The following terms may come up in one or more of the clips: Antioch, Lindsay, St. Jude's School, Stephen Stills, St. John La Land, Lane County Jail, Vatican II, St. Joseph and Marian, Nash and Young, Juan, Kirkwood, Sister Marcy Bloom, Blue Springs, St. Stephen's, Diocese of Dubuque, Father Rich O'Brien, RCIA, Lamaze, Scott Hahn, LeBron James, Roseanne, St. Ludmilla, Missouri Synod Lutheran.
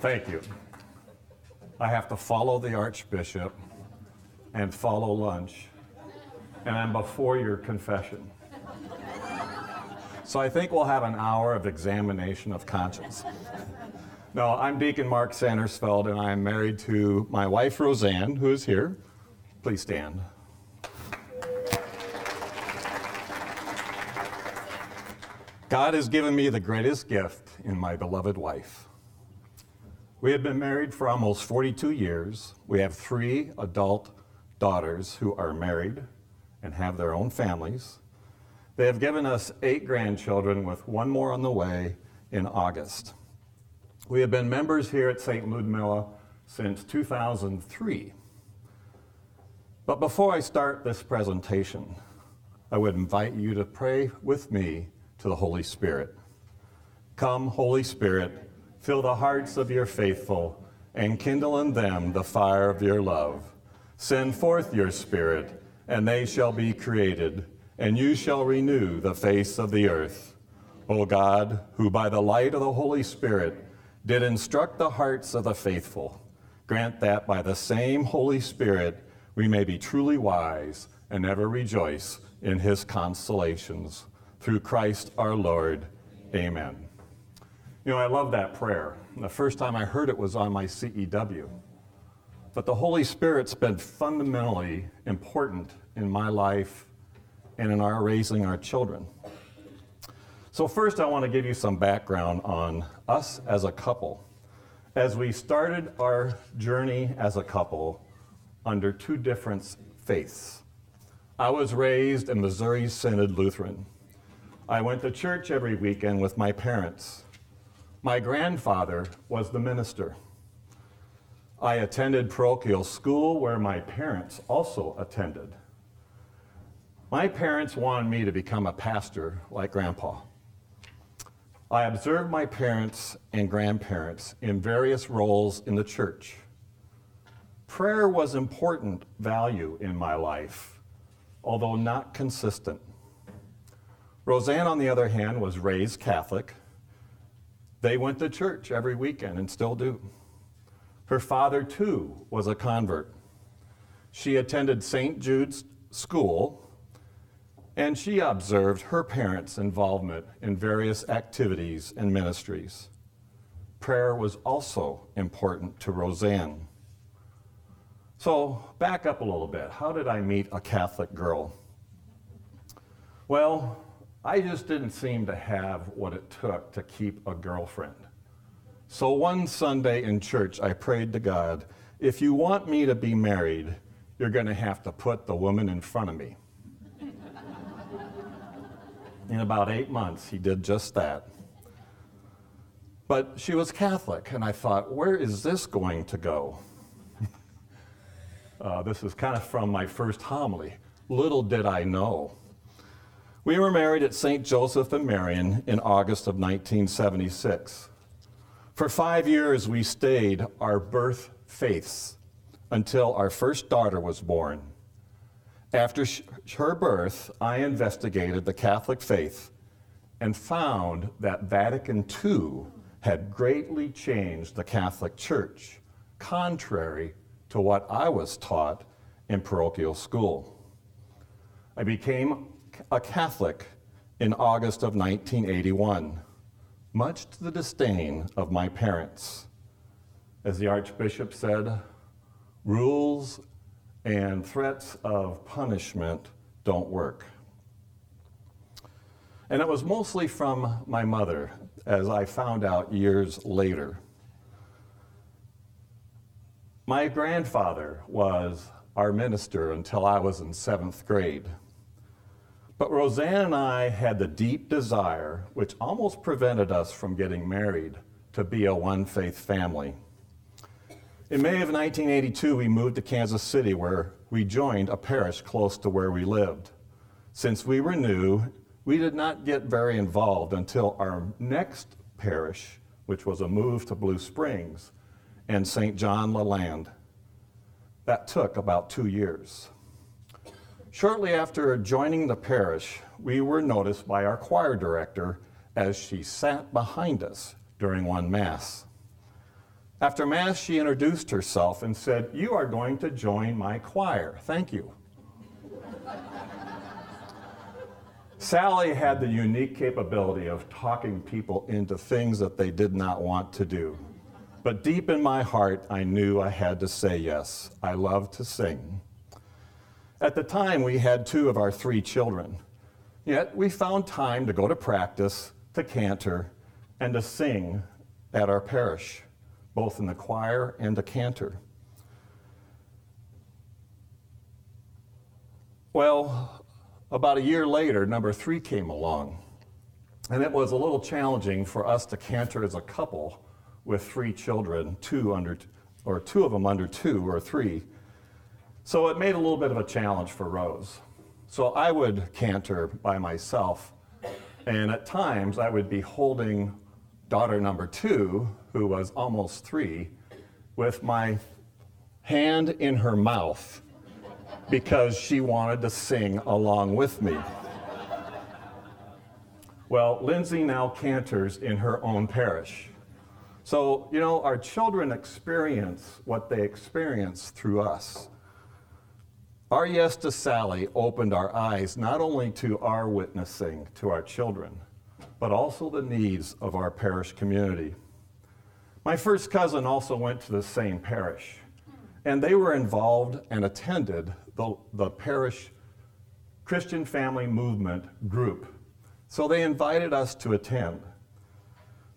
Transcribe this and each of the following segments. Thank you. I have to follow the Archbishop and follow lunch, and I'm before your confession. So I think we'll have an hour of examination of conscience. No, I'm Deacon Mark Sandersfeld, and I'm married to my wife, Roseanne, who is here. Please stand. God has given me the greatest gift in my beloved wife. We have been married for almost 42 years. We have 3 adult daughters who are married and have their own families. They have given us 8 grandchildren, with 1 more on the way in August. We have been members here at St. Ludmilla since 2003. But before I start this presentation, I would invite you to pray with me to the Holy Spirit. Come, Holy Spirit, fill the hearts of your faithful, and kindle in them the fire of your love. Send forth your Spirit, and they shall be created, and you shall renew the face of the earth. O God, who by the light of the Holy Spirit did instruct the hearts of the faithful, grant that by the same Holy Spirit we may be truly wise and ever rejoice in his consolations. Through Christ our Lord, amen. You know, I love that prayer. The first time I heard it was on my CEW. But the Holy Spirit's been fundamentally important in my life and in our raising our children. So first I want to give you some background on us as a couple. As we started our journey as a couple under 2 different faiths. I was raised in Missouri Synod Lutheran. I went to church every weekend with my parents. My grandfather was the minister. I attended parochial school where my parents also attended. My parents wanted me to become a pastor like Grandpa. I observed my parents and grandparents in various roles in the church. Prayer was an important value in my life, although not consistent. Roseanne, on the other hand, was raised Catholic. They went to church every weekend and still do. Her father, too, was a convert. She attended St. Jude's School, and she observed her parents' involvement in various activities and ministries. Prayer was also important to Roseanne. So back up a little bit. How did I meet a Catholic girl? Well, I just didn't seem to have what it took to keep a girlfriend. So one Sunday in church, I prayed to God, if you want me to be married, you're going to have to put the woman in front of me. In about 8 months, he did just that. But she was Catholic, and I thought, where is this going to go? This is kind of from my first homily. Little did I know. We were married at St. Joseph and Marian in August of 1976. For 5 years, we stayed our birth faiths until our first daughter was born. After her birth, I investigated the Catholic faith and found that Vatican II had greatly changed the Catholic Church, contrary to what I was taught in parochial school. I became a Catholic in August of 1981, much to the disdain of my parents. As the Archbishop said, rules and threats of punishment don't work. And it was mostly from my mother, as I found out years later. My grandfather was our minister until I was in 7th grade. But Roseanne and I had the deep desire, which almost prevented us from getting married, to be a one-faith family. In May of 1982, we moved to Kansas City, where we joined a parish close to where we lived. Since we were new, we did not get very involved until our next parish, which was a move to Blue Springs and St. John La Land. That took about 2 years. Shortly after joining the parish, we were noticed by our choir director as she sat behind us during one Mass. After Mass, she introduced herself and said, "You are going to join my choir. Thank you." Sally had the unique capability of talking people into things that they did not want to do. But deep in my heart, I knew I had to say yes. I love to sing. At the time, we had 2 of our 3 children. Yet we found time to go to practice, to cantor, and to sing at our parish, both in the choir and the cantor. Well, about a year later, number 3 came along, and it was a little challenging for us to cantor as a couple with 3 children, 2 of them under 2 or 3. So it made a little bit of a challenge for Rose. So I would cantor by myself, and at times I would be holding daughter number 2, who was almost 3, with my hand in her mouth because she wanted to sing along with me. Well, Lindsay now cantors in her own parish. So, you know, our children experience what they experience through us. Our yes to Sally opened our eyes not only to our witnessing to our children, but also the needs of our parish community. My first cousin also went to the same parish, and they were involved and attended the parish Christian Family Movement group. So they invited us to attend.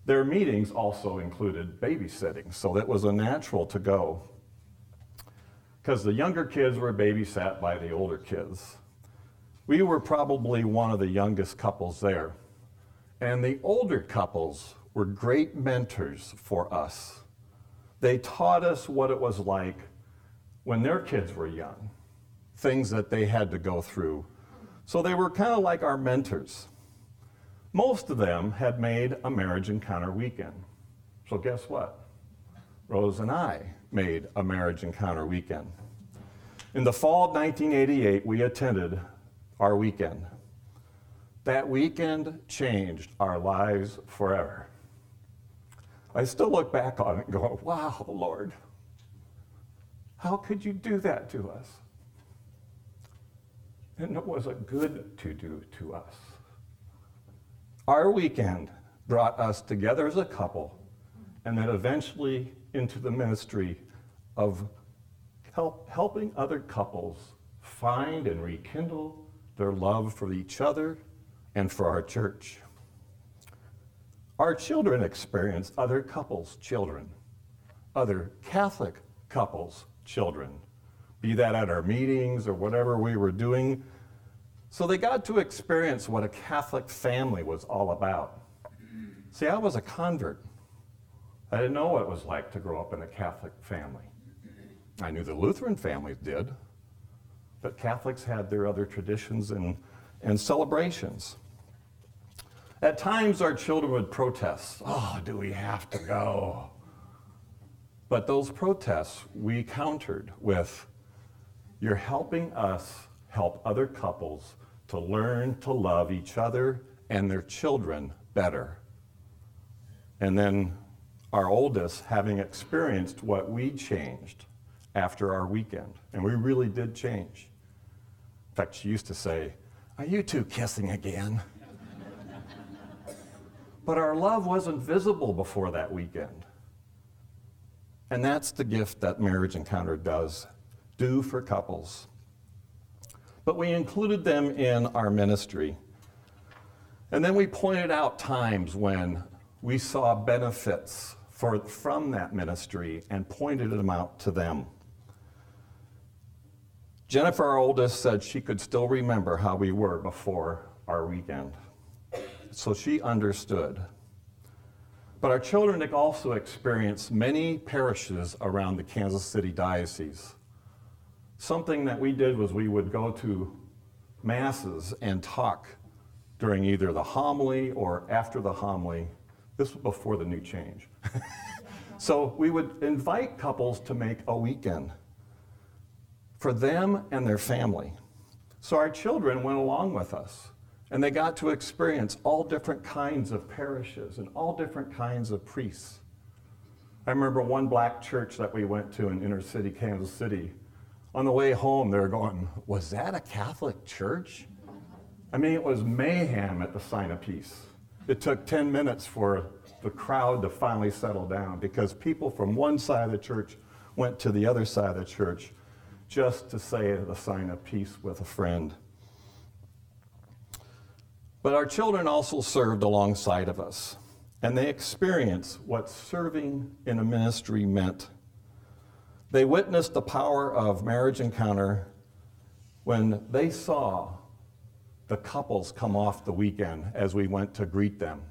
Their meetings also included babysitting, so it was a natural to go, because the younger kids were babysat by the older kids. We were probably one of the youngest couples there, and the older couples were great mentors for us. They taught us what it was like when their kids were young, things that they had to go through. So they were kind of like our mentors. Most of them had made a marriage encounter weekend. So guess what? Rose and I made a marriage encounter weekend. In the fall of 1988, we attended our weekend. That weekend changed our lives forever. I still look back on it going, wow, Lord, how could you do that to us? And it was a good to do to us. Our weekend brought us together as a couple, and then eventually into the ministry of helping other couples find and rekindle their love for each other and for our church. Our children experience other couples' children, other Catholic couples' children, be that at our meetings or whatever we were doing. So they got to experience what a Catholic family was all about. See, I was a convert. I didn't know what it was like to grow up in a Catholic family. I knew the Lutheran families did, but Catholics had their other traditions and celebrations. At times, our children would protest. Oh, do we have to go? But those protests we countered with, you're helping us help other couples to learn to love each other and their children better. And then our oldest, having experienced what we changed after our weekend, and we really did change. In fact, she used to say, "Are you two kissing again?" But our love wasn't visible before that weekend. And that's the gift that marriage encounter does do for couples. But we included them in our ministry. And then we pointed out times when we saw benefits from that ministry and pointed them out to them. Jennifer, our oldest, said she could still remember how we were before our weekend. So she understood. But our children also experienced many parishes around the Kansas City Diocese. Something that we did was we would go to masses and talk during either the homily or after the homily. This was before the new change. So we would invite couples to make a weekend for them and their family. So our children went along with us, and they got to experience all different kinds of parishes and all different kinds of priests. I remember one black church that we went to in inner city Kansas City. On the way home, they're going, was that a Catholic church? I mean, it was mayhem at the Sign of Peace. It took 10 minutes for the crowd to finally settle down because people from one side of the church went to the other side of the church just to say the sign of peace with a friend. But our children also served alongside of us, and they experienced what serving in a ministry meant. They witnessed the power of marriage encounter when they saw the couples come off the weekend as we went to greet them.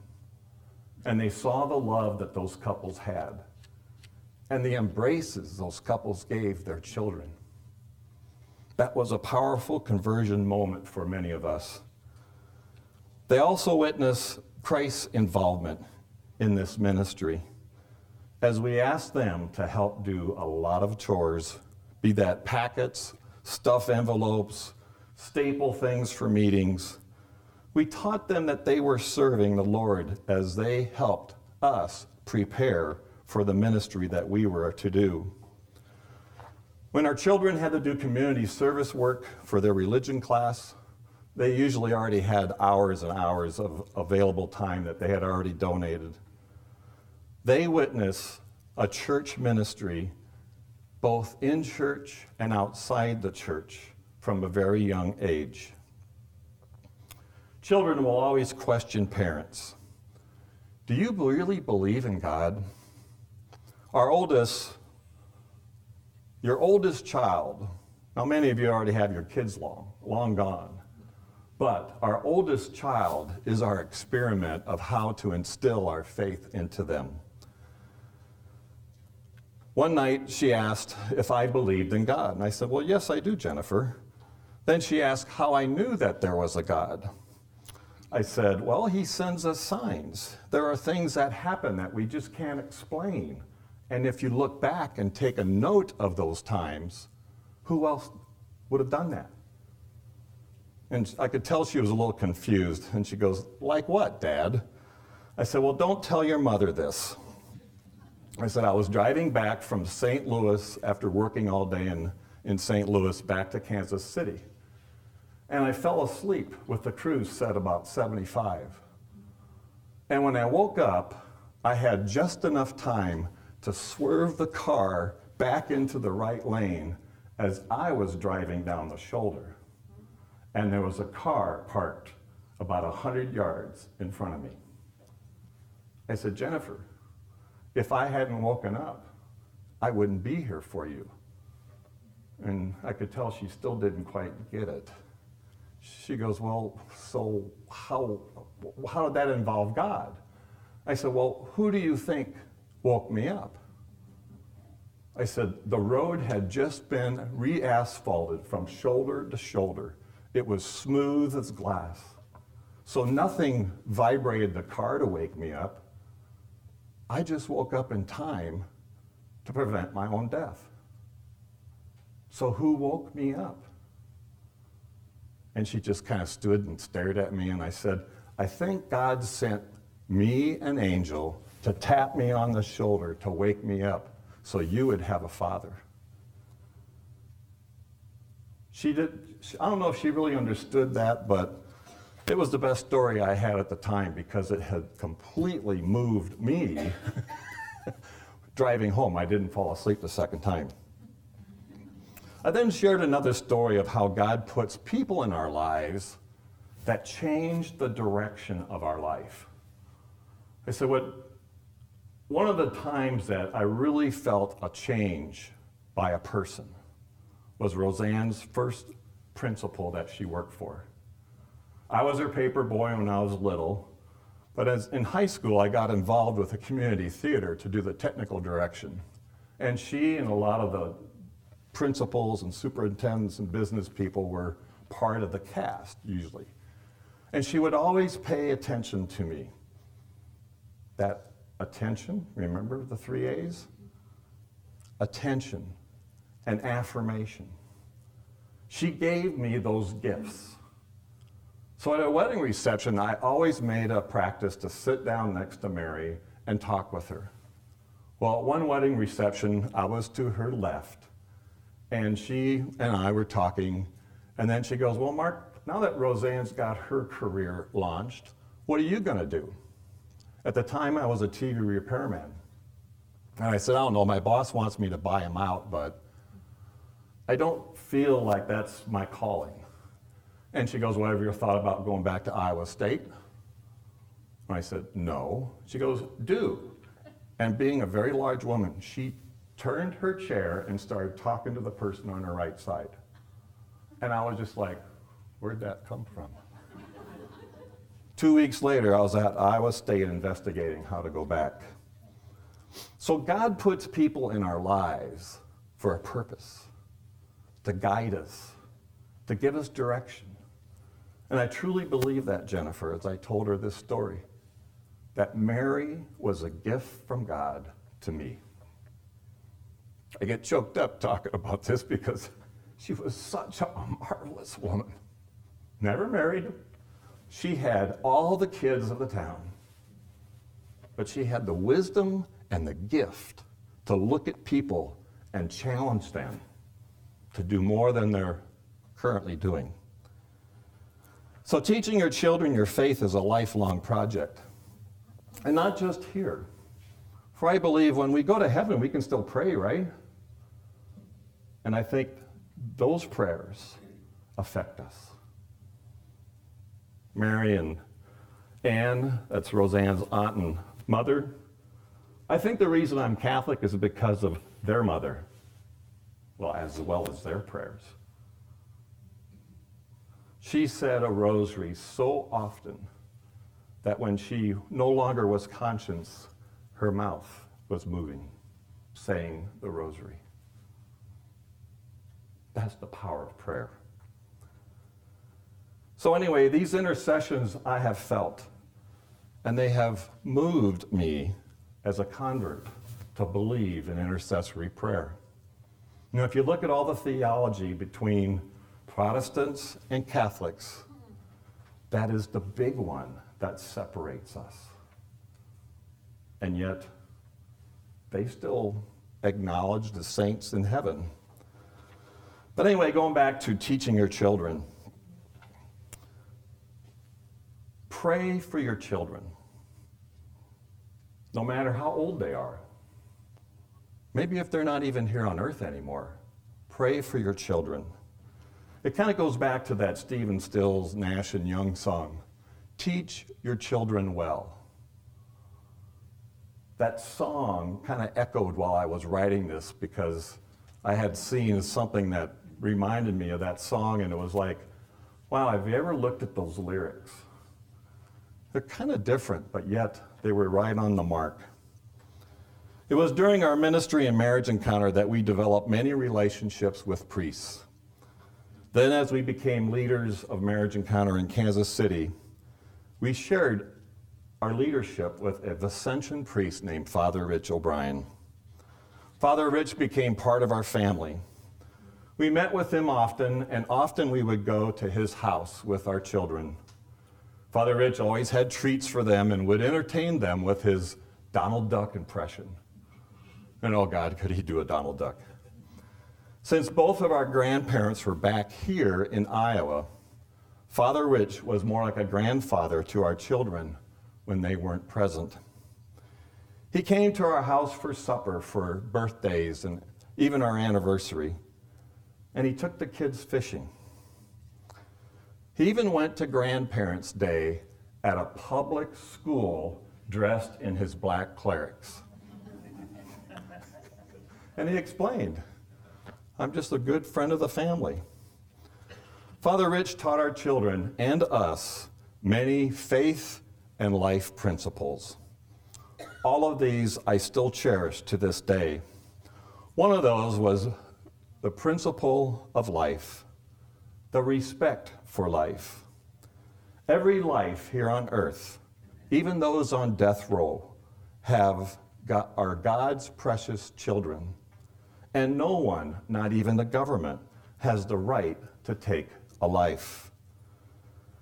And they saw the love that those couples had and the embraces those couples gave their children. That was a powerful conversion moment for many of us. They also witnessed Christ's involvement in this ministry as we asked them to help do a lot of chores, be that packets, stuff envelopes, staple things for meetings. We taught them that they were serving the Lord as they helped us prepare for the ministry that we were to do. When our children had to do community service work for their religion class, they usually already had hours and hours of available time that they had already donated. They witnessed a church ministry, both in church and outside the church, from a very young age. Children will always question parents. Do you really believe in God? Your oldest child, now many of you already have your kids long gone, but our oldest child is our experiment of how to instill our faith into them. One night she asked if I believed in God, and I said, well, yes, I do, Jennifer. Then she asked how I knew that there was a God. I said, well, he sends us signs. There are things that happen that we just can't explain. And if you look back and take a note of those times, who else would have done that? And I could tell she was a little confused. And she goes, like what, Dad? I said, well, don't tell your mother this. I said, I was driving back from St. Louis after working all day in St. Louis back to Kansas City. And I fell asleep with the cruise set about 75. And when I woke up, I had just enough time to swerve the car back into the right lane as I was driving down the shoulder. And there was a car parked about 100 yards in front of me. I said, Jennifer, if I hadn't woken up, I wouldn't be here for you. And I could tell she still didn't quite get it. She goes, well, so how did that involve God? I said, well, who do you think woke me up? I said, the road had just been re-asphalted from shoulder to shoulder. It was smooth as glass. So nothing vibrated the car to wake me up. I just woke up in time to prevent my own death. So who woke me up? And she just kind of stood and stared at me, and I said, I think God sent me an angel to tap me on the shoulder to wake me up so you would have a father. I don't know if she really understood that, but it was the best story I had at the time because it had completely moved me. Driving home, I didn't fall asleep the second time. I then shared another story of how God puts people in our lives that change the direction of our life. I said, one of the times that I really felt a change by a person was Roseanne's first principal that she worked for. I was her paper boy when I was little, but as in high school, I got involved with a community theater to do the technical direction. And she and a lot of the principals and superintendents and business people were part of the cast, usually. And she would always pay attention to me. That attention, remember the 3 A's? Attention and affirmation. She gave me those gifts. So at a wedding reception, I always made a practice to sit down next to Mary and talk with her. Well, at one wedding reception, I was to her left, and she and I were talking, and then she goes, well, Mark, now that Roseanne's got her career launched, what are you gonna do? At the time, I was a TV repairman. And I said, I don't know, my boss wants me to buy him out, but I don't feel like that's my calling. And she goes, well, have you ever thought about going back to Iowa State? And I said, no. She goes, do. And being a very large woman, she turned her chair and started talking to the person on her right side. And I was just like, where'd that come from? 2 weeks later, I was at Iowa State investigating how to go back. So God puts people in our lives for a purpose, to guide us, to give us direction. And I truly believe that, Jennifer, as I told her this story, that Mary was a gift from God to me. I get choked up talking about this because she was such a marvelous woman. Never married. She had all the kids of the town, but she had the wisdom and the gift to look at people and challenge them to do more than they're currently doing. So teaching your children your faith is a lifelong project. And not just here. For I believe when we go to heaven, we can still pray, right? And I think those prayers affect us. Mary and Anne, that's Roseanne's aunt and mother. I think the reason I'm Catholic is because of their mother, well as their prayers. She said a rosary so often that when she no longer was conscious, her mouth was moving, saying the rosary. That's the power of prayer. So anyway, these intercessions I have felt, and they have moved me as a convert to believe in intercessory prayer. Now, if you look at all the theology between Protestants and Catholics, that is the big one that separates us. And yet, they still acknowledge the saints in heaven. But anyway, going back to teaching your children, pray for your children, no matter how old they are. Maybe if they're not even here on earth anymore, pray for your children. It kind of goes back to that Stephen Stills, Nash and Young song, Teach Your Children Well. That song kind of echoed while I was writing this because I had seen something that reminded me of that song, and it was like, wow, have you ever looked at those lyrics? They're kind of different, but yet they were right on the mark. It was during our ministry and marriage encounter that we developed many relationships with priests. Then as we became leaders of marriage encounter in Kansas City, we shared our leadership with a Vicentian priest named Father Rich O'Brien. Father Rich became part of our family. We met with him often, and often we would go to his house with our children. Father Rich always had treats for them and would entertain them with his Donald Duck impression. And oh God, could he do a Donald Duck. Since both of our grandparents were back here in Iowa, Father Rich was more like a grandfather to our children when they weren't present. He came to our house for supper, for birthdays, and even our anniversary, and he took the kids fishing. He even went to Grandparents' Day at a public school dressed in his black clerics. And he explained, I'm just a good friend of the family. Father Rich taught our children and us many faith and life principles. All of these I still cherish to this day. One of those was the principle of life, the respect for life. Every life here on earth, even those on death row, are God's precious children. And no one, not even the government, has the right to take a life.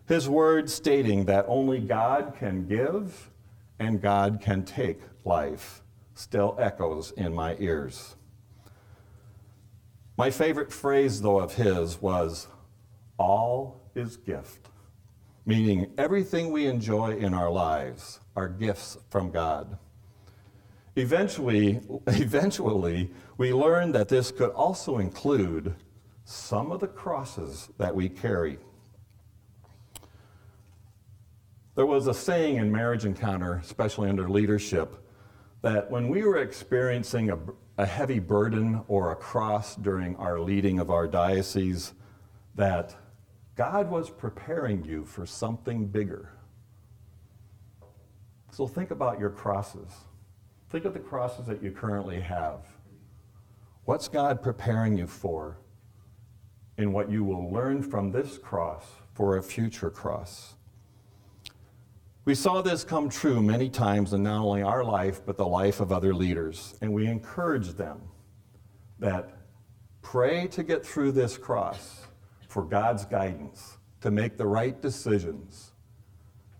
His word stating that only God can give and God can take life, still echoes in my ears. My favorite phrase, though, of his was, "All is gift," meaning everything we enjoy in our lives are gifts from God. Eventually, we learned that this could also include some of the crosses that we carry. There was a saying in Marriage Encounter, especially under leadership, that when we were experiencing a heavy burden or a cross during our leading of our diocese, that God was preparing you for something bigger. So think about your crosses. Think of the crosses that you currently have. What's God preparing you for in what you will learn from this cross for a future cross? We saw this come true many times in not only our life, but the life of other leaders. And we encouraged them that pray to get through this cross for God's guidance, to make the right decisions,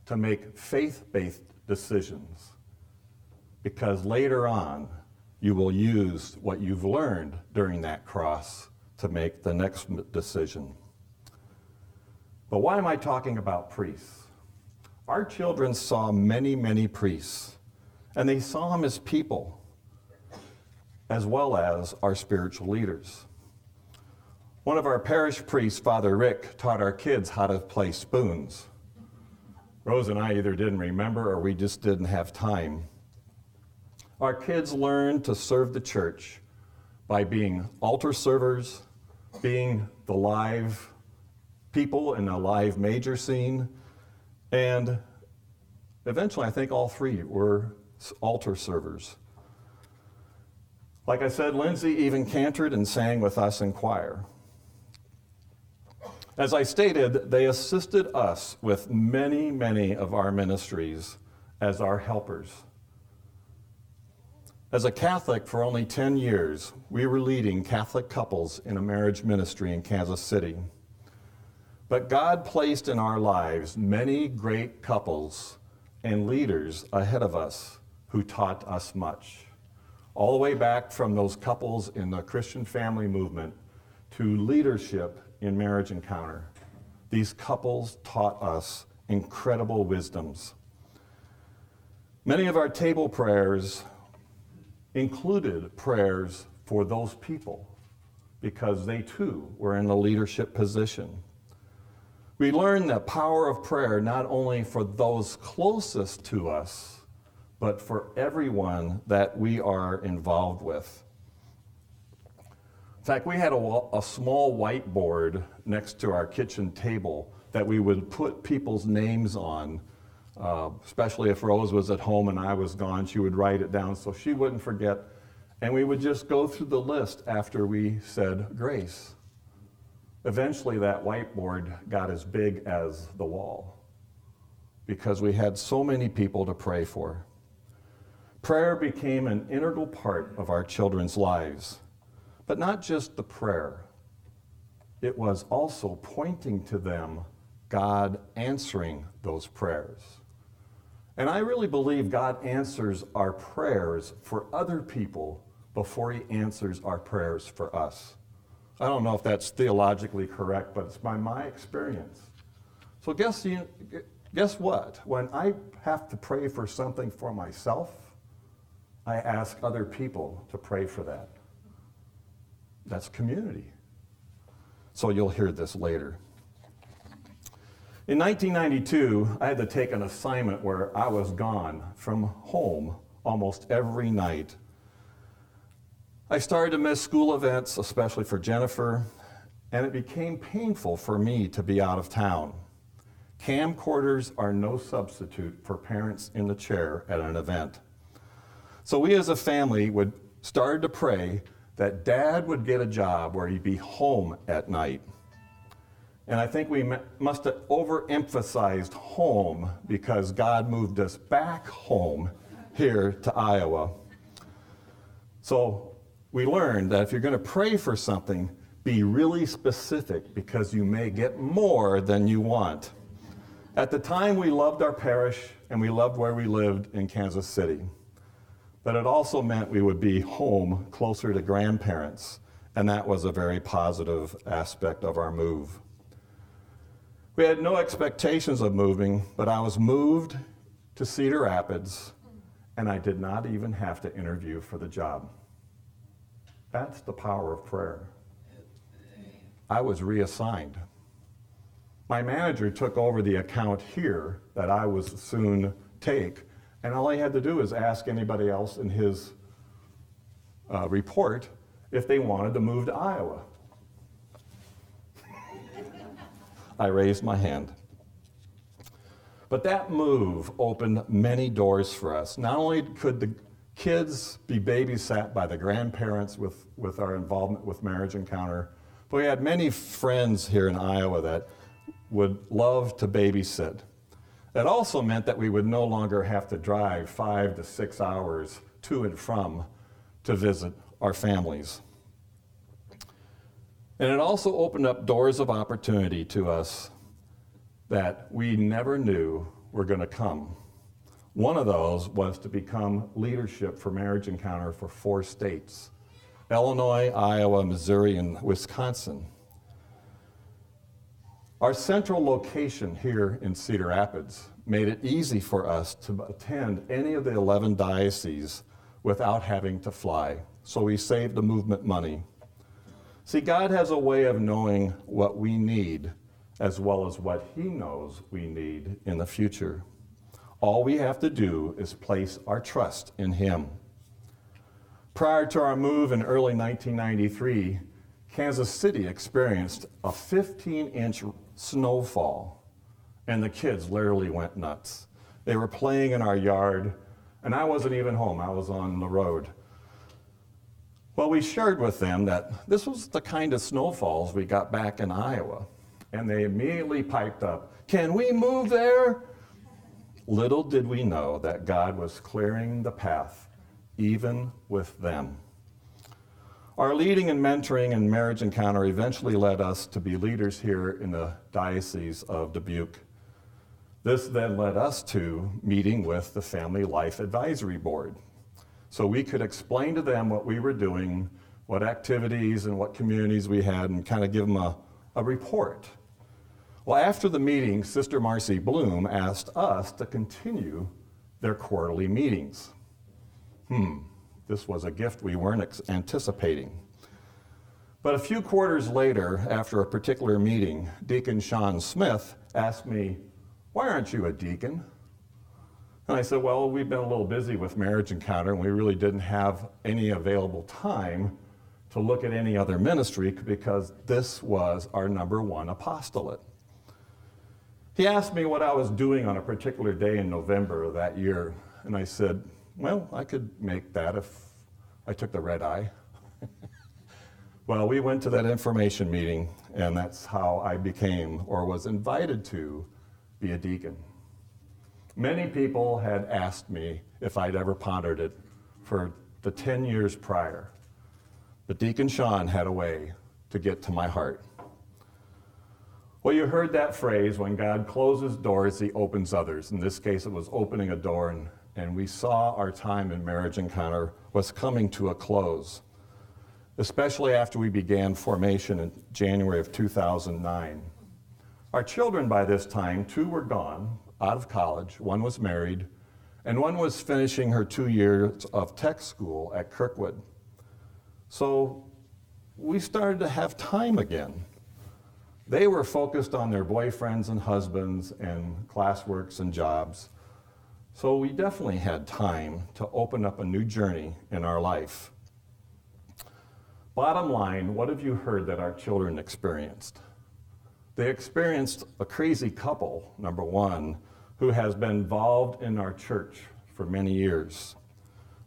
to make faith-based decisions, because later on, you will use what you've learned during that cross to make the next decision. But why am I talking about priests? Our children saw many, many priests, and they saw them as people, as well as our spiritual leaders. One of our parish priests, Father Rick, taught our kids how to play spoons. Rose and I either didn't remember or we just didn't have time. Our kids learned to serve the church by being altar servers, being the live people in a live major scene, and eventually, I think all three were altar servers. Like I said, Lindsay even cantored and sang with us in choir. As I stated, they assisted us with many, many of our ministries as our helpers. As a Catholic for only 10 years, we were leading Catholic couples in a marriage ministry in Kansas City. But God placed in our lives many great couples and leaders ahead of us who taught us much. All the way back from those couples in the Christian family movement to leadership in Marriage Encounter, these couples taught us incredible wisdoms. Many of our table prayers included prayers for those people because they too were in the leadership position. We learn the power of prayer not only for those closest to us, but for everyone that we are involved with. In fact, we had a small whiteboard next to our kitchen table that we would put people's names on, especially if Rose was at home and I was gone, she would write it down so she wouldn't forget. And we would just go through the list after we said grace. Eventually, that whiteboard got as big as the wall because we had so many people to pray for. Prayer became an integral part of our children's lives, but not just the prayer. It was also pointing to them God answering those prayers. And I really believe God answers our prayers for other people before he answers our prayers for us. I don't know if that's theologically correct, but it's by my experience. So guess what? When I have to pray for something for myself, I ask other people to pray for that. That's community. So you'll hear this later. In 1992, I had to take an assignment where I was gone from home almost every night. I started to miss school events, especially for Jennifer, and it became painful for me to be out of town. Camcorders are no substitute for parents in the chair at an event. So we as a family would start to pray that Dad would get a job where he'd be home at night. And I think we must have overemphasized home because God moved us back home here to Iowa. So we learned that if you're going to pray for something, be really specific because you may get more than you want. At the time, we loved our parish and we loved where we lived in Kansas City. But it also meant we would be home closer to grandparents, and that was a very positive aspect of our move. We had no expectations of moving, but I was moved to Cedar Rapids, and I did not even have to interview for the job. That's the power of prayer. I was reassigned. My manager took over the account here that I was soon take, and all I had to do is ask anybody else in his report if they wanted to move to Iowa. I raised my hand. But that move opened many doors for us. Not only could the kids be babysat by the grandparents with our involvement with Marriage Encounter, but we had many friends here in Iowa that would love to babysit. That also meant that we would no longer have to drive 5 to 6 hours to and from to visit our families. And it also opened up doors of opportunity to us that we never knew were going to come. One of those was to become leadership for Marriage Encounter for 4 states, Illinois, Iowa, Missouri, and Wisconsin. Our central location here in Cedar Rapids made it easy for us to attend any of the 11 dioceses without having to fly, so we saved the movement money. See, God has a way of knowing what we need as well as what He knows we need in the future. All we have to do is place our trust in Him. Prior to our move in early 1993, Kansas City experienced a 15-inch snowfall, and the kids literally went nuts. They were playing in our yard, and I wasn't even home. I was on the road. Well, we shared with them that this was the kind of snowfalls we got back in Iowa, and they immediately piped up, "Can we move there?" Little did we know that God was clearing the path, even with them. Our leading and mentoring and Marriage Encounter eventually led us to be leaders here in the Diocese of Dubuque. This then led us to meeting with the Family Life Advisory Board, so we could explain to them what we were doing, what activities and what communities we had, and kind of give them a report. Well, after the meeting, Sister Marcy Bloom asked us to continue their quarterly meetings. This was a gift we weren't anticipating. But a few quarters later, after a particular meeting, Deacon Sean Smith asked me, "Why aren't you a deacon?" And I said, "Well, we've been a little busy with Marriage Encounter, and we really didn't have any available time to look at any other ministry because this was our #1 apostolate." He asked me what I was doing on a particular day in November of that year, and I said, "Well, I could make that if I took the red eye." Well, we went to that information meeting, and that's how I became, or was invited to, be a deacon. Many people had asked me if I'd ever pondered it for the 10 years prior, but Deacon Sean had a way to get to my heart. Well, you heard that phrase, when God closes doors, He opens others. In this case, it was opening a door, and we saw our time in Marriage Encounter was coming to a close, especially after we began formation in January of 2009. Our children by this time, 2 were gone out of college, 1 was married, and 1 was finishing her 2 years of tech school at Kirkwood. So we started to have time again. They were focused on their boyfriends and husbands and classworks and jobs. So we definitely had time to open up a new journey in our life. Bottom line, what have you heard that our children experienced? They experienced a crazy couple, #1, who has been involved in our church for many years.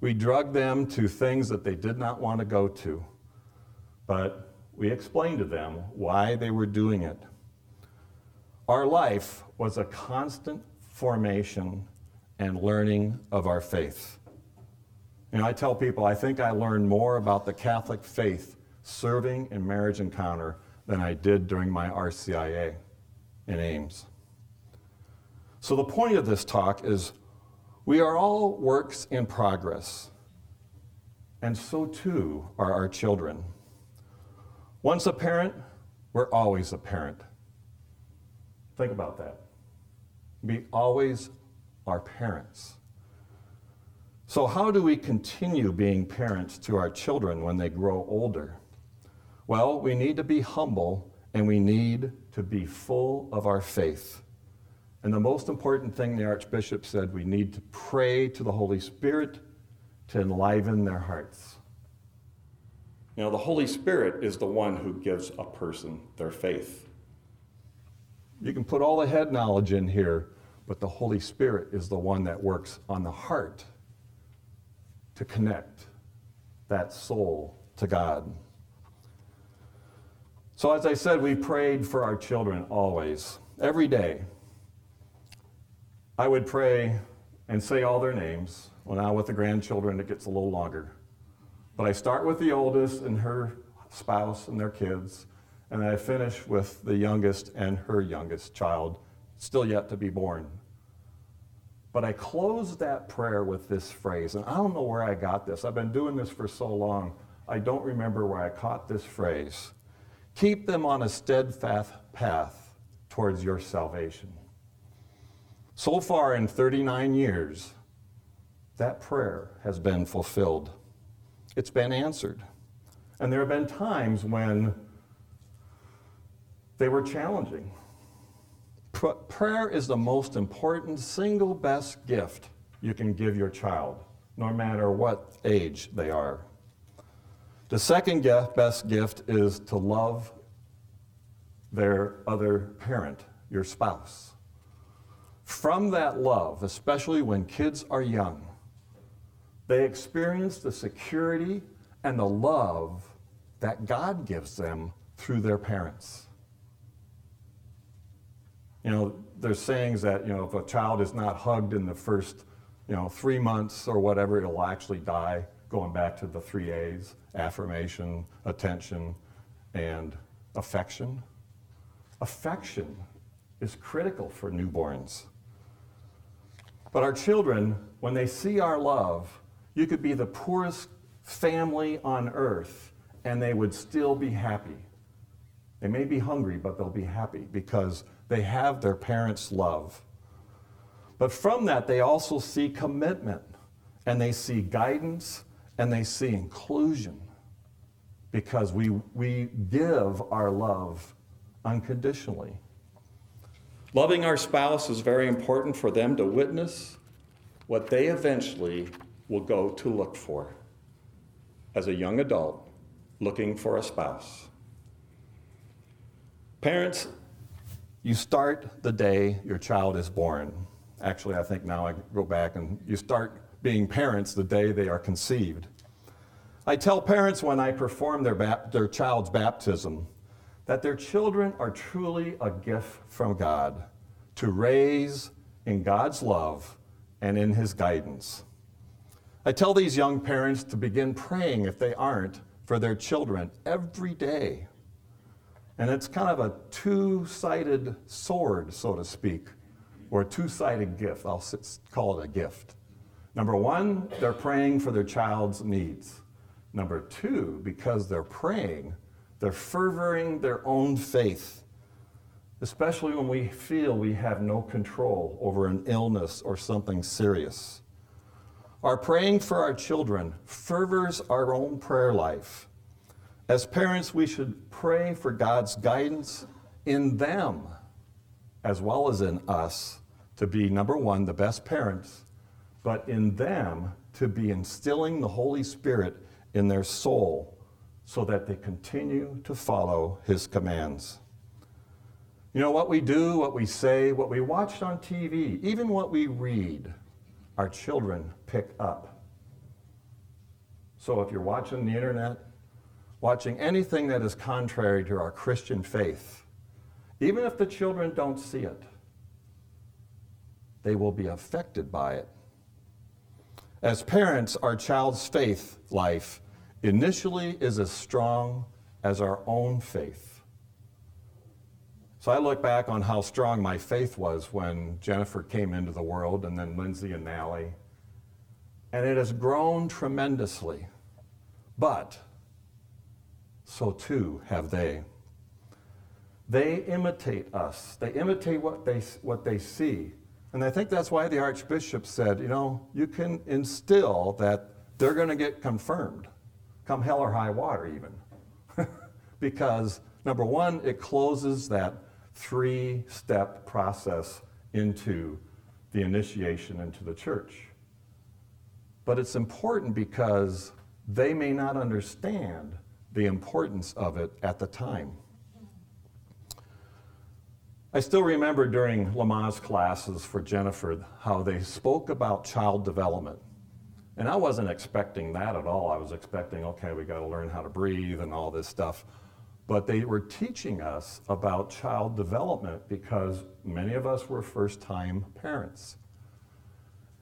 We drugged them to things that they did not want to go to, but we explained to them why they were doing it. Our life was a constant formation and learning of our faith. You know, I tell people, I think I learned more about the Catholic faith serving in Marriage Encounter than I did during my RCIA in Ames. So the point of this talk is we are all works in progress, and so too are our children. Once a parent, we're always a parent. Think about that. We always are parents. So how do we continue being parents to our children when they grow older? Well, we need to be humble and we need to be full of our faith. And the most important thing the Archbishop said, we need to pray to the Holy Spirit to enliven their hearts. You know, the Holy Spirit is the one who gives a person their faith. You can put all the head knowledge in here, but the Holy Spirit is the one that works on the heart to connect that soul to God. So as I said, we prayed for our children always, every day. I would pray and say all their names. Well, now with the grandchildren, it gets a little longer. But I start with the oldest and her spouse and their kids, and I finish with the youngest and her youngest child, still yet to be born. But I close that prayer with this phrase, and I don't know where I got this. I've been doing this for so long, I don't remember where I caught this phrase. Keep them on a steadfast path towards your salvation. So far in 39 years, that prayer has been fulfilled. It's been answered. And there have been times when they were challenging. Prayer is the most important, single best gift you can give your child, no matter what age they are. The second best gift is to love their other parent, your spouse. From that love, especially when kids are young, they experience the security and the love that God gives them through their parents. You know, there's sayings that, you know, if a child is not hugged in the first, 3 months or whatever, it'll actually die, going back to the 3 A's, affirmation, attention, and affection. Affection is critical for newborns. But our children, when they see our love, you could be the poorest family on earth, and they would still be happy. They may be hungry, but they'll be happy because they have their parents' love. But from that, they also see commitment, and they see guidance, and they see inclusion, because we give our love unconditionally. Loving our spouse is very important for them to witness what they eventually will go to look for as a young adult looking for a spouse. Parents, you start the day your child is born. Actually, I think now I go back and you start being parents the day they are conceived. I tell parents when I perform their child's baptism that their children are truly a gift from God to raise in God's love and in His guidance. I tell these young parents to begin praying, if they aren't, for their children every day. And it's kind of a two-sided sword, so to speak, or a two-sided gift. I'll call it a gift. Number one, they're praying for their child's needs. Number two, because they're praying, they're fervoring their own faith, especially when we feel we have no control over an illness or something serious. Our praying for our children fervors our own prayer life. As parents, we should pray for God's guidance in them, as well as in us, to be, number one, the best parents, but in them to be instilling the Holy Spirit in their soul so that they continue to follow His commands. You know, what we do, what we say, what we watch on TV, even what we read, our children pick up. So if you're watching the internet, watching anything that is contrary to our Christian faith, even if the children don't see it, they will be affected by it. As parents, our child's faith life initially is as strong as our own faith. So I look back on how strong my faith was when Jennifer came into the world, and then Lindsay and Allie, and it has grown tremendously. but so too have they. They imitate us. They imitate what they see. And I think that's why the Archbishop said, you know, you can instill that they're going to get confirmed, come hell or high water even. Because, number one, it closes that three-step process into the initiation into the church. But it's important because they may not understand the importance of it at the time. I still remember during Lamaze classes for Jennifer how they spoke about child development. And I wasn't expecting that at all. I was expecting, okay, we got to learn how to breathe and all this stuff. But they were teaching us about child development because many of us were first-time parents.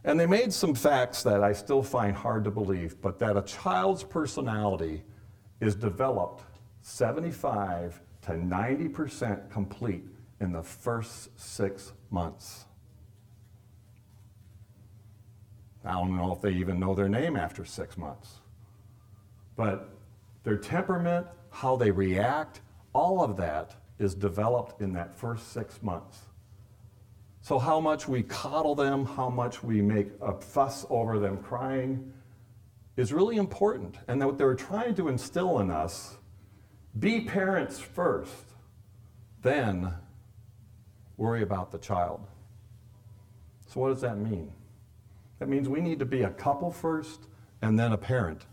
And they made some facts that I still find hard to believe, but that a child's personality is developed 75 to 90% complete in the first 6 months. I don't know if they even know their name after 6 months, but their temperament, how they react, all of that is developed in that first 6 months. So how much we coddle them, how much we make a fuss over them crying is really important. And what they're trying to instill in us, be parents first, then worry about the child. So what does that mean? That means we need to be a couple first and then a parent.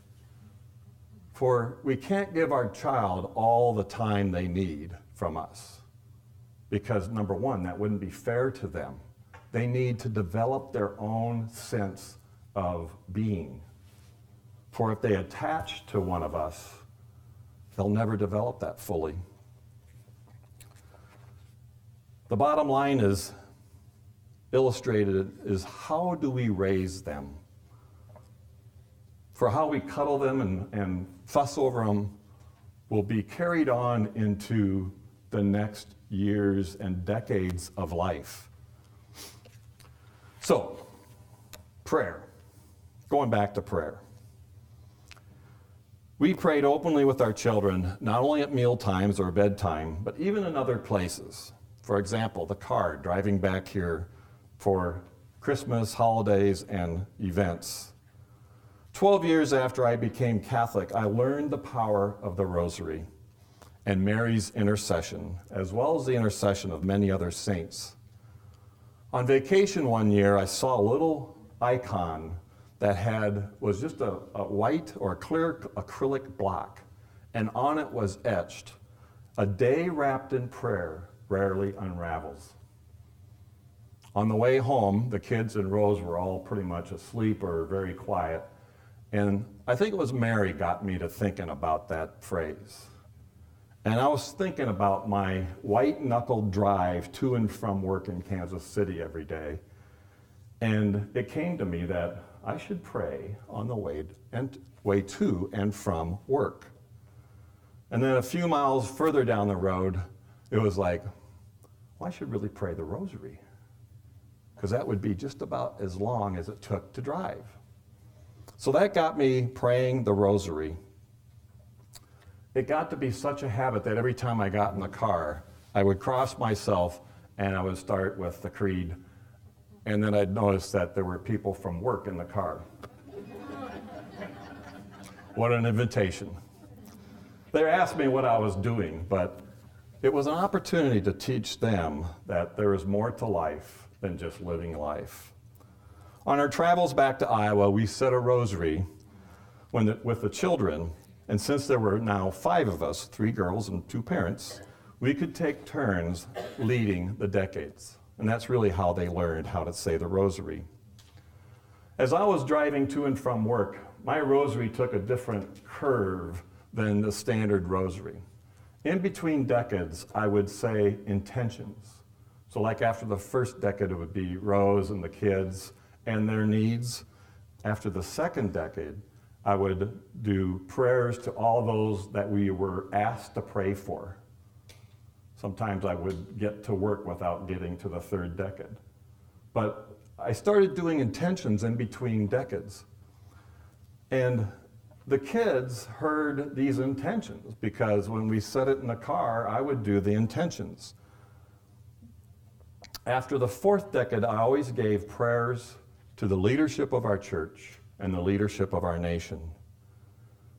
For we can't give our child all the time they need from us. Because number one, that wouldn't be fair to them. They need to develop their own sense of being. For if they attach to one of us, they'll never develop that fully. The bottom line is illustrated is how do we raise them? For how we cuddle them and fuss over them will be carried on into the next years and decades of life. So, prayer. Going back to prayer. We prayed openly with our children, not only at meal times or bedtime, but even in other places. For example, the car driving back here for Christmas, holidays, and events. 12 years after I became Catholic, I learned the power of the Rosary and Mary's intercession, as well as the intercession of many other saints. On vacation one year, I saw a little icon that was just a white or clear acrylic block, and on it was etched, "A day wrapped in prayer rarely unravels." On the way home, the kids and Rose were all pretty much asleep or very quiet. And I think it was Mary got me to thinking about that phrase. And I was thinking about my white-knuckled drive to and from work in Kansas City every day. And it came to me that I should pray on the way to and from work. And then a few miles further down the road, it was like, well, I should really pray the Rosary, because that would be just about as long as it took to drive. So that got me praying the Rosary. It got to be such a habit that every time I got in the car, I would cross myself and I would start with the creed. And then I'd notice that there were people from work in the car. What an invitation. They asked me what I was doing, but it was an opportunity to teach them that there is more to life than just living life. On our travels back to Iowa, we said a rosary with the children, and since there were now 5 of us, 3 girls and 2 parents, we could take turns leading the decades. And that's really how they learned how to say the Rosary. As I was driving to and from work, my rosary took a different curve than the standard rosary. In between decades, I would say intentions. So like after the first decade, it would be Rose and the kids and their needs. After the second decade, I would do prayers to all those that we were asked to pray for. Sometimes I would get to work without getting to the third decade. But I started doing intentions in between decades. And The kids heard these intentions, because when we said it in the car, I would do the intentions. After the fourth decade, I always gave prayers to the leadership of our church and the leadership of our nation.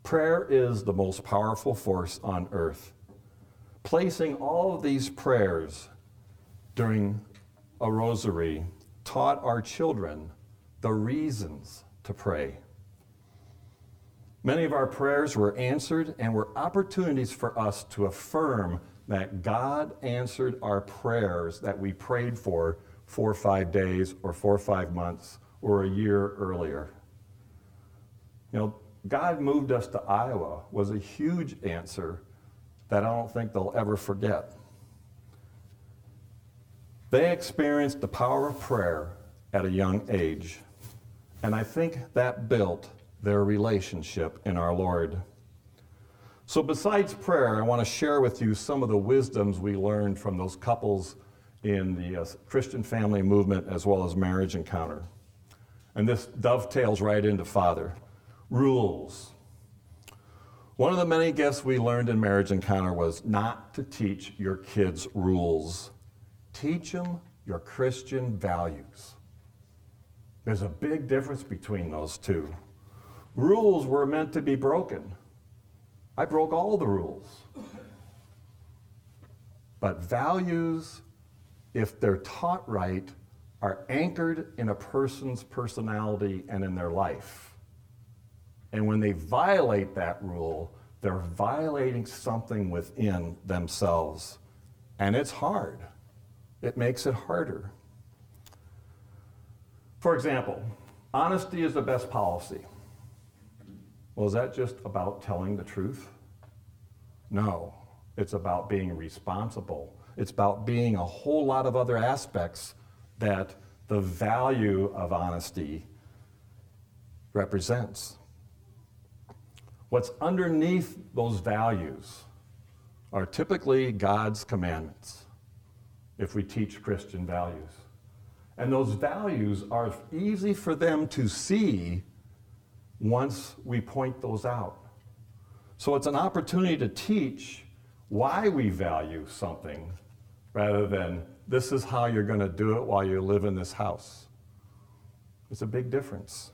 Prayer is the most powerful force on earth. Placing all of these prayers during a rosary taught our children the reasons to pray. Many of our prayers were answered and were opportunities for us to affirm that God answered our prayers that we prayed for 4 or 5 days or 4 or 5 months or a year earlier. You know, God moved us to Iowa was a huge answer that I don't think they'll ever forget. They experienced the power of prayer at a young age, and I think that built their relationship in our Lord. So besides prayer, I want to share with you some of the wisdoms we learned from those couples in the Christian family movement as well as marriage encounter. And this dovetails right into Father. Rules. One of the many gifts we learned in marriage encounter was not to teach your kids rules. Teach them your Christian values. There's a big difference between those two. Rules were meant to be broken. I broke all the rules. But values, if they're taught right, are anchored in a person's personality and in their life. And when they violate that rule, they're violating something within themselves. And it's hard. It makes it harder. For example, honesty is the best policy. Well, is that just about telling the truth? No, it's about being responsible. It's about being a whole lot of other aspects that the value of honesty represents. What's underneath those values are typically God's commandments, if we teach Christian values. And those values are easy for them to see once we point those out. So it's an opportunity to teach why we value something rather than this is how you're going to do it while you live in this house. It's a big difference.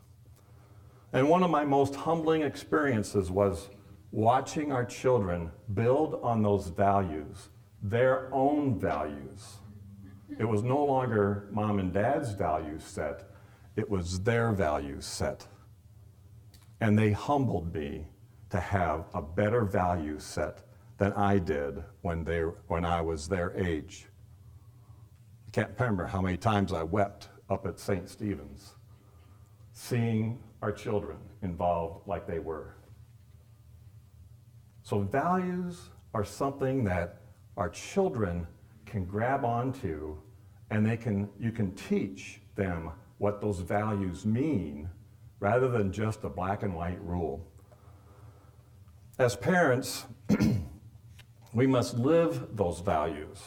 And one of my most humbling experiences was watching our children build on those values, their own values. It was no longer mom and dad's value set, it was their value set. And they humbled me to have a better value set than I did when I was their age. I can't remember how many times I wept up at St. Stephen's, seeing our children involved like they were. So values are something that our children can grab onto, and you can teach them what those values mean rather than just a black and white rule. As parents, we must live those values.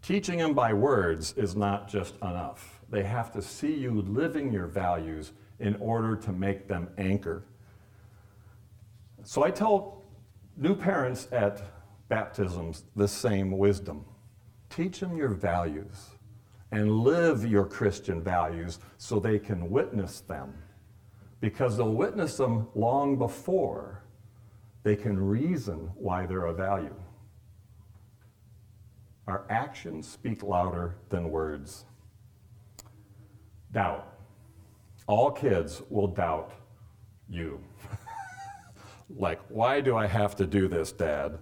Teaching them by words is not just enough. They have to see you living your values in order to make them anchor. So I tell new parents at baptisms this same wisdom. Teach them your values and live your Christian values so they can witness them, because they'll witness them long before they can reason why they're of value. Our actions speak louder than words. Doubt. All kids will doubt you. Like, why do I have to do this, Dad?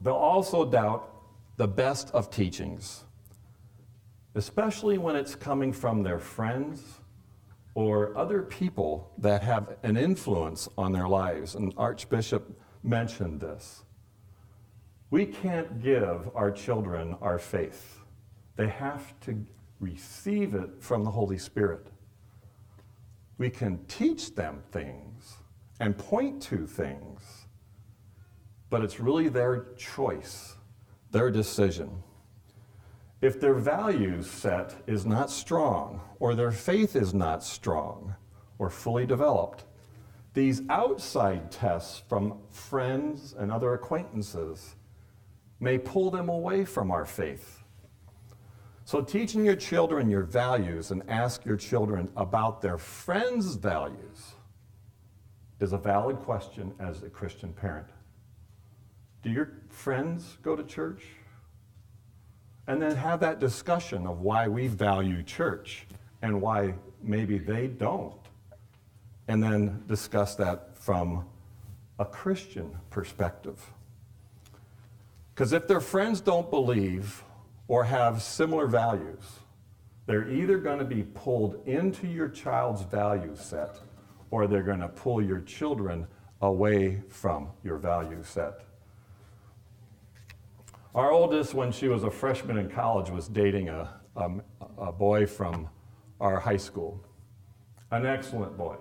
They'll also doubt the best of teachings, especially when it's coming from their friends or other people that have an influence on their lives. And Archbishop mentioned this. We can't give our children our faith. They have to receive it from the Holy Spirit. We can teach them things and point to things, but it's really their choice, their decision. If their value set is not strong, or their faith is not strong, were fully developed. These outside tests from friends and other acquaintances may pull them away from our faith. So teaching your children your values and ask your children about their friends' values is a valid question as a Christian parent. Do your friends go to church? And then have that discussion of why we value church and why maybe they don't. And then discuss that from a Christian perspective. Because if their friends don't believe or have similar values, they're either going to be pulled into your child's value set or they're going to pull your children away from your value set. Our oldest, when she was a freshman in college, was dating a boy from our high school. An excellent boy.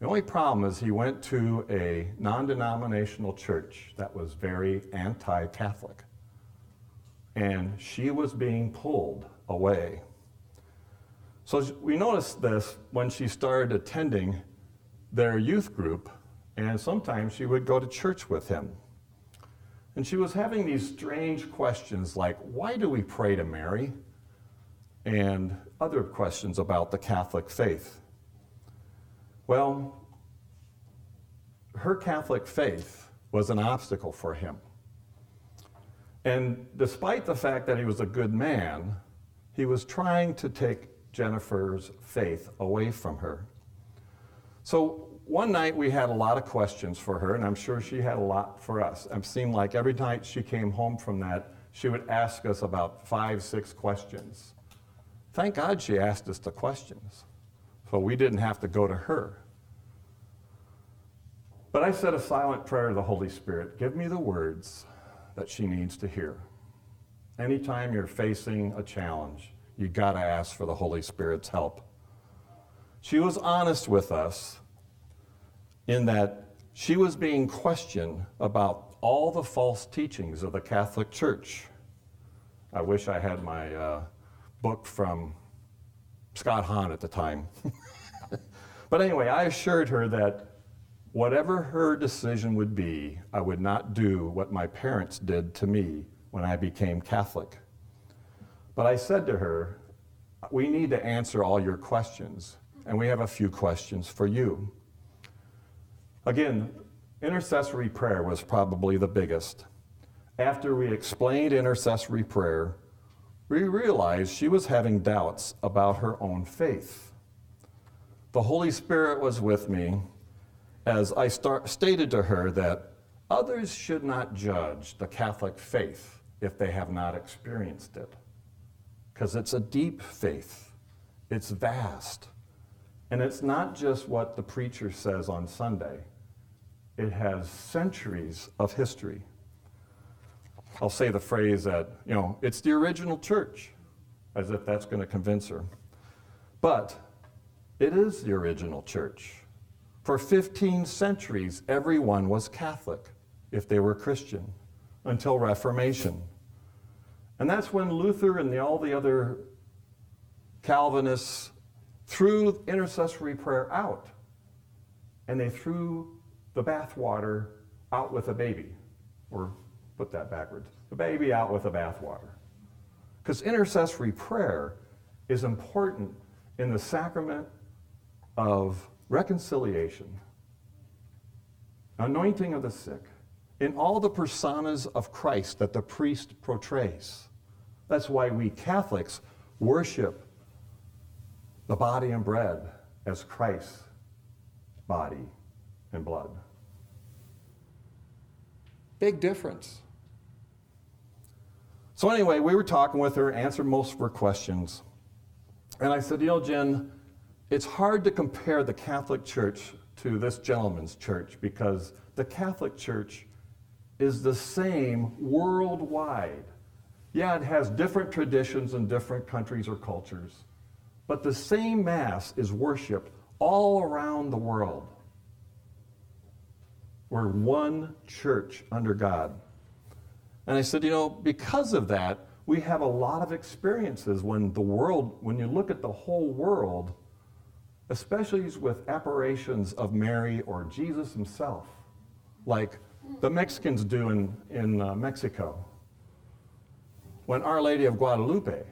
The only problem is he went to a non-denominational church that was very anti-Catholic, and she was being pulled away. So we noticed this when she started attending their youth group, and sometimes she would go to church with him. And she was having these strange questions like, why do we pray to Mary? And other questions about the Catholic faith. Well, her Catholic faith was an obstacle for him. And despite the fact that he was a good man, he was trying to take Jennifer's faith away from her. So one night we had a lot of questions for her, and I'm sure she had a lot for us. It seemed like every night she came home from that, she would ask us about 5-6 questions. Thank God she asked us the questions, so we didn't have to go to her. But I said a silent prayer to the Holy Spirit, give me the words that she needs to hear. Anytime you're facing a challenge, you gotta ask for the Holy Spirit's help. She was honest with us in that she was being questioned about all the false teachings of the Catholic Church. I wish I had my book from Scott Hahn at the time. But anyway, I assured her that whatever her decision would be, I would not do what my parents did to me when I became Catholic. But I said to her, we need to answer all your questions, and we have a few questions for you. Again, intercessory prayer was probably the biggest. After we explained intercessory prayer, we realized she was having doubts about her own faith. The Holy Spirit was with me as I stated to her that others should not judge the Catholic faith if they have not experienced it, because it's a deep faith, it's vast, and it's not just what the preacher says on Sunday. It has centuries of history. I'll say the phrase that, it's the original church, as if that's going to convince her. But it is the original church. For 15 centuries, everyone was Catholic if they were Christian, until Reformation. And that's when Luther and all the other Calvinists threw intercessory prayer out, and they threw the bathwater out with a baby, or put that backwards, the baby out with the bathwater. Because intercessory prayer is important in the sacrament of reconciliation, anointing of the sick, in all the personas of Christ that the priest portrays. That's why we Catholics worship the body and bread as Christ's body and blood. Big difference. So anyway, we were talking with her, answered most of her questions. And I said, Jen, it's hard to compare the Catholic Church to this gentleman's church because the Catholic Church is the same worldwide. Yeah, it has different traditions in different countries or cultures, but the same Mass is worshiped all around the world. We're one church under God. And I said, because of that, we have a lot of experiences when you look at the whole world, especially with apparitions of Mary or Jesus himself, like the Mexicans do in Mexico. When Our Lady of Guadalupe,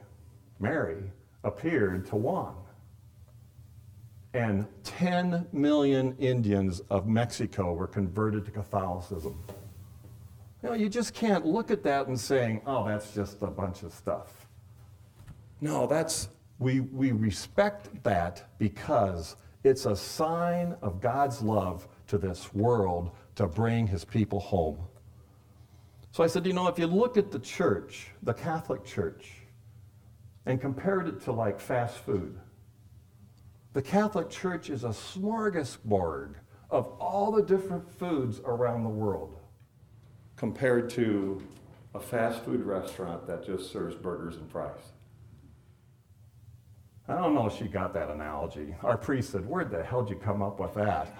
Mary, appeared to Juan, and 10 million Indians of Mexico were converted to Catholicism. You know, you just can't look at that and saying, oh, that's just a bunch of stuff. No, we respect that because it's a sign of God's love to this world to bring his people home. So I said, you know, if you look at the church, the Catholic Church, and compared it to like fast food, the Catholic Church is a smorgasbord of all the different foods around the world compared to a fast food restaurant that just serves burgers and fries. I don't know if she got that analogy. Our priest said, where the hell did you come up with that?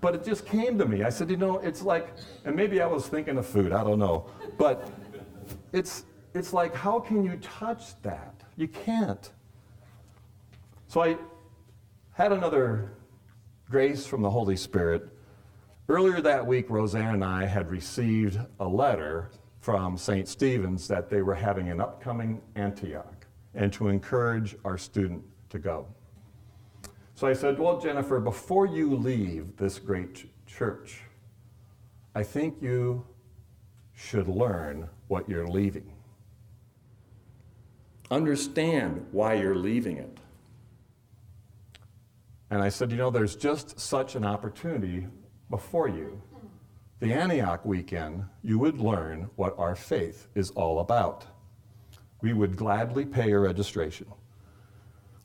But it just came to me. I said, you know, it's like, and maybe I was thinking of food, I don't know. But it's like, how can you touch that? You can't. So I had another grace from the Holy Spirit. Earlier that week, Roseanne and I had received a letter from St. Stephen's that they were having an upcoming Antioch and to encourage our student to go. So I said, well, Jennifer, before you leave this great church, I think you should learn what you're leaving. Understand why you're leaving it. And I said, you know, there's just such an opportunity before you. The Antioch weekend, you would learn what our faith is all about. We would gladly pay your registration.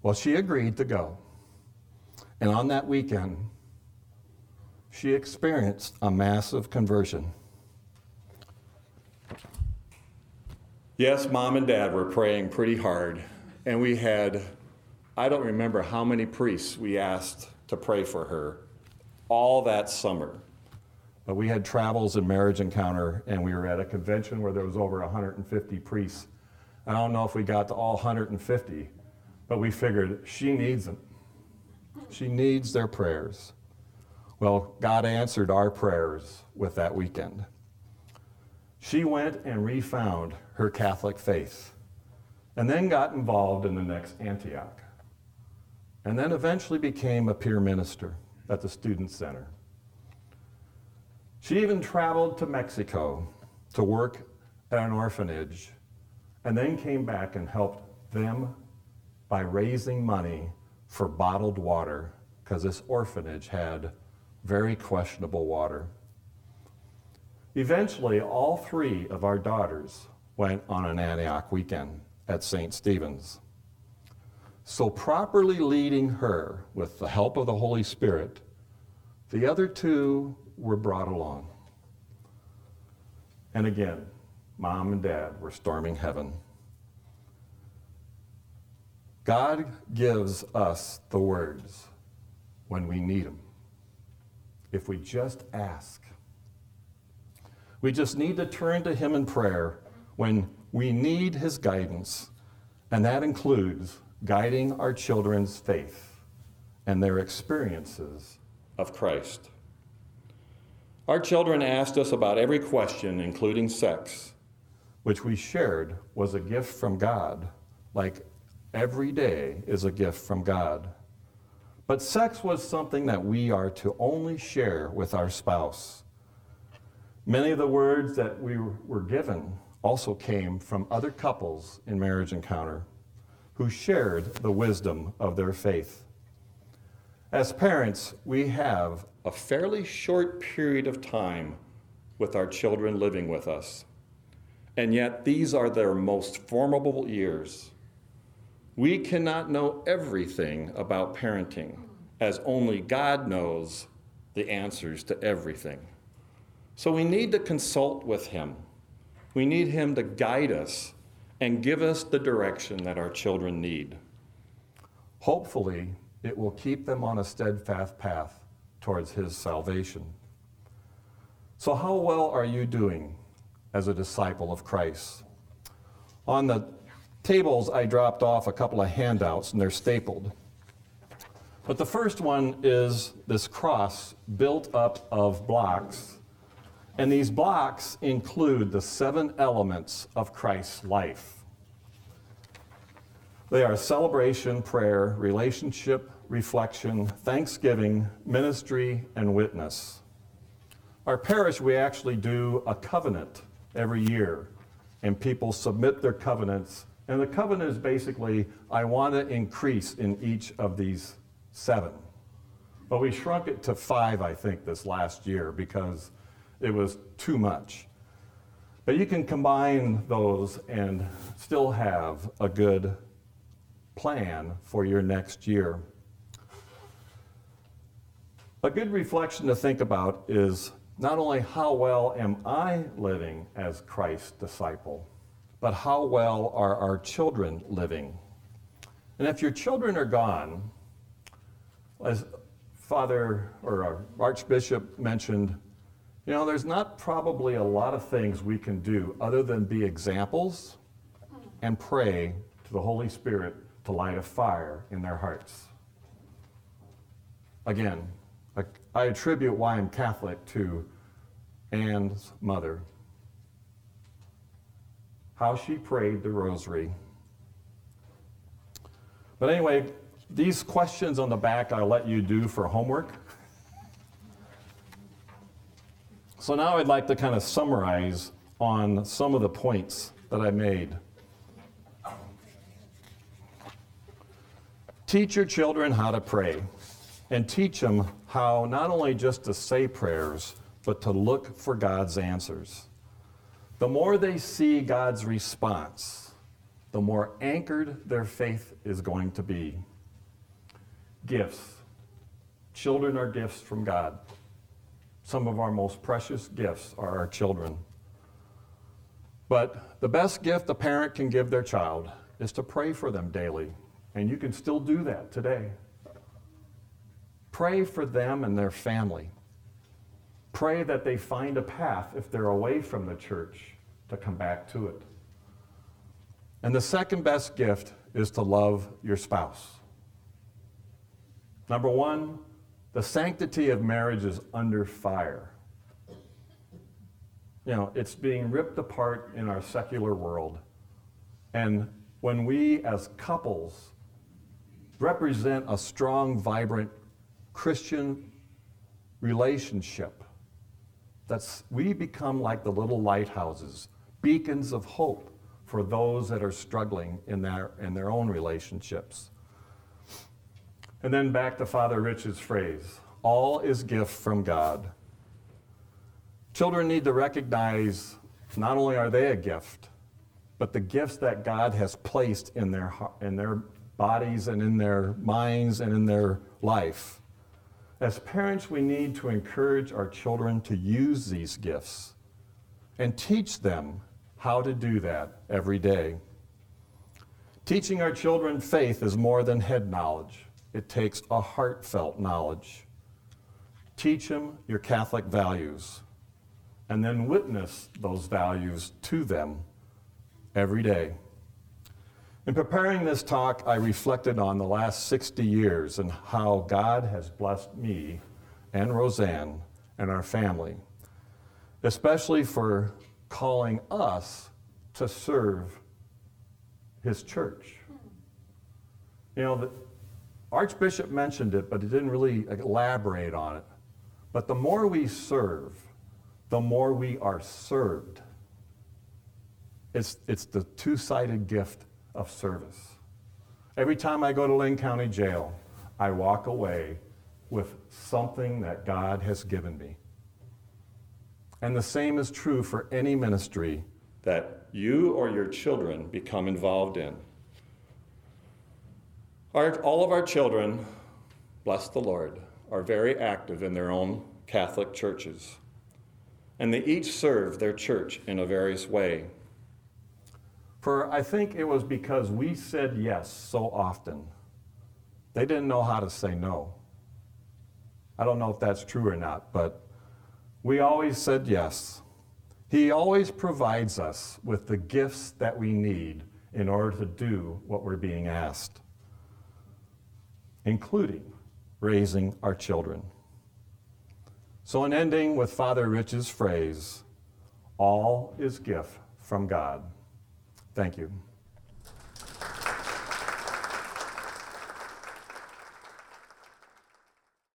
Well, she agreed to go. And on that weekend, she experienced a massive conversion. Yes, Mom and Dad were praying pretty hard, and we had, I don't remember how many priests we asked to pray for her all that summer. But we had travels and marriage encounter, and we were at a convention where there was over 150 priests. I don't know if we got to all 150, but we figured she needs them. She needs their prayers. Well, God answered our prayers with that weekend. She went and refound her Catholic faith and then got involved in the next Antioch and then eventually became a peer minister at the Student Center. She even traveled to Mexico to work at an orphanage and then came back and helped them by raising money for bottled water, because this orphanage had very questionable water. Eventually, all three of our daughters went on an Antioch weekend at St. Stephen's. So properly leading her with the help of the Holy Spirit, the other two were brought along. And again, Mom and Dad were storming heaven. God gives us the words when we need them, if we just ask. We just need to turn to him in prayer when we need his guidance, and that includes guiding our children's faith and their experiences of Christ. Our children asked us about every question, including sex, which we shared was a gift from God, like every day is a gift from God. But sex was something that we are to only share with our spouse. Many of the words that we were given also came from other couples in marriage encounter who shared the wisdom of their faith. As parents, we have a fairly short period of time with our children living with us, and yet these are their most formidable years. We cannot know everything about parenting, as only God knows the answers to everything. So we need to consult with him. We need him to guide us and give us the direction that our children need. Hopefully, it will keep them on a steadfast path towards his salvation. So how well are you doing as a disciple of Christ? On the tables, I dropped off a couple of handouts, and they're stapled. But the first one is this cross built up of blocks. And these blocks include the 7 elements of Christ's life. They are celebration, prayer, relationship, reflection, thanksgiving, ministry, and witness. Our parish, we actually do a covenant every year, and people submit their covenants. And the covenant is basically, I want to increase in each of these 7. But we shrunk it to 5, I think, this last year because it was too much. But you can combine those and still have a good plan for your next year. A good reflection to think about is not only how well am I living as Christ's disciple, but how well are our children living? And if your children are gone, as Father or our Archbishop mentioned, you know, there's not probably a lot of things we can do other than be examples and pray to the Holy Spirit to light a fire in their hearts. Again, I attribute why I'm Catholic to Anne's mother. How she prayed the rosary. But anyway, these questions on the back I'll let you do for homework. So now I'd like to kind of summarize on some of the points that I made. Teach your children how to pray, and teach them how not only just to say prayers, but to look for God's answers. The more they see God's response, the more anchored their faith is going to be. Gifts. Children are gifts from God. Some of our most precious gifts are our children. But the best gift a parent can give their child is to pray for them daily. And you can still do that today. Pray for them and their family. Pray that they find a path, if they're away from the church, to come back to it. And the second best gift is to love your spouse. Number 1, the sanctity of marriage is under fire. You know, it's being ripped apart in our secular world. And when we as couples represent a strong, vibrant Christian relationship, we become like the little lighthouses, beacons of hope for those that are struggling in their own relationships. And then back to Father Rich's phrase, all is gift from God. Children need to recognize not only are they a gift, but the gifts that God has placed in their bodies and in their minds and in their life. As parents, we need to encourage our children to use these gifts and teach them how to do that every day. Teaching our children faith is more than head knowledge. It takes a heartfelt knowledge. Teach them your Catholic values, and then witness those values to them every day. In preparing this talk, I reflected on the last 60 years and how God has blessed me and Roseanne and our family, especially for calling us to serve His church. You know, the Archbishop mentioned it, but he didn't really elaborate on it. But the more we serve, the more we are served. It's the two-sided gift of service. Every time I go to Lane County Jail, I walk away with something that God has given me. And the same is true for any ministry that you or your children become involved in. All of our children, bless the Lord, are very active in their own Catholic churches, and they each serve their church in a various way. I think it was because we said yes so often. They didn't know how to say no. I don't know if that's true or not, but we always said yes. He always provides us with the gifts that we need in order to do what we're being asked, including raising our children. So in ending with Father Rich's phrase, all is gift from God. Thank you.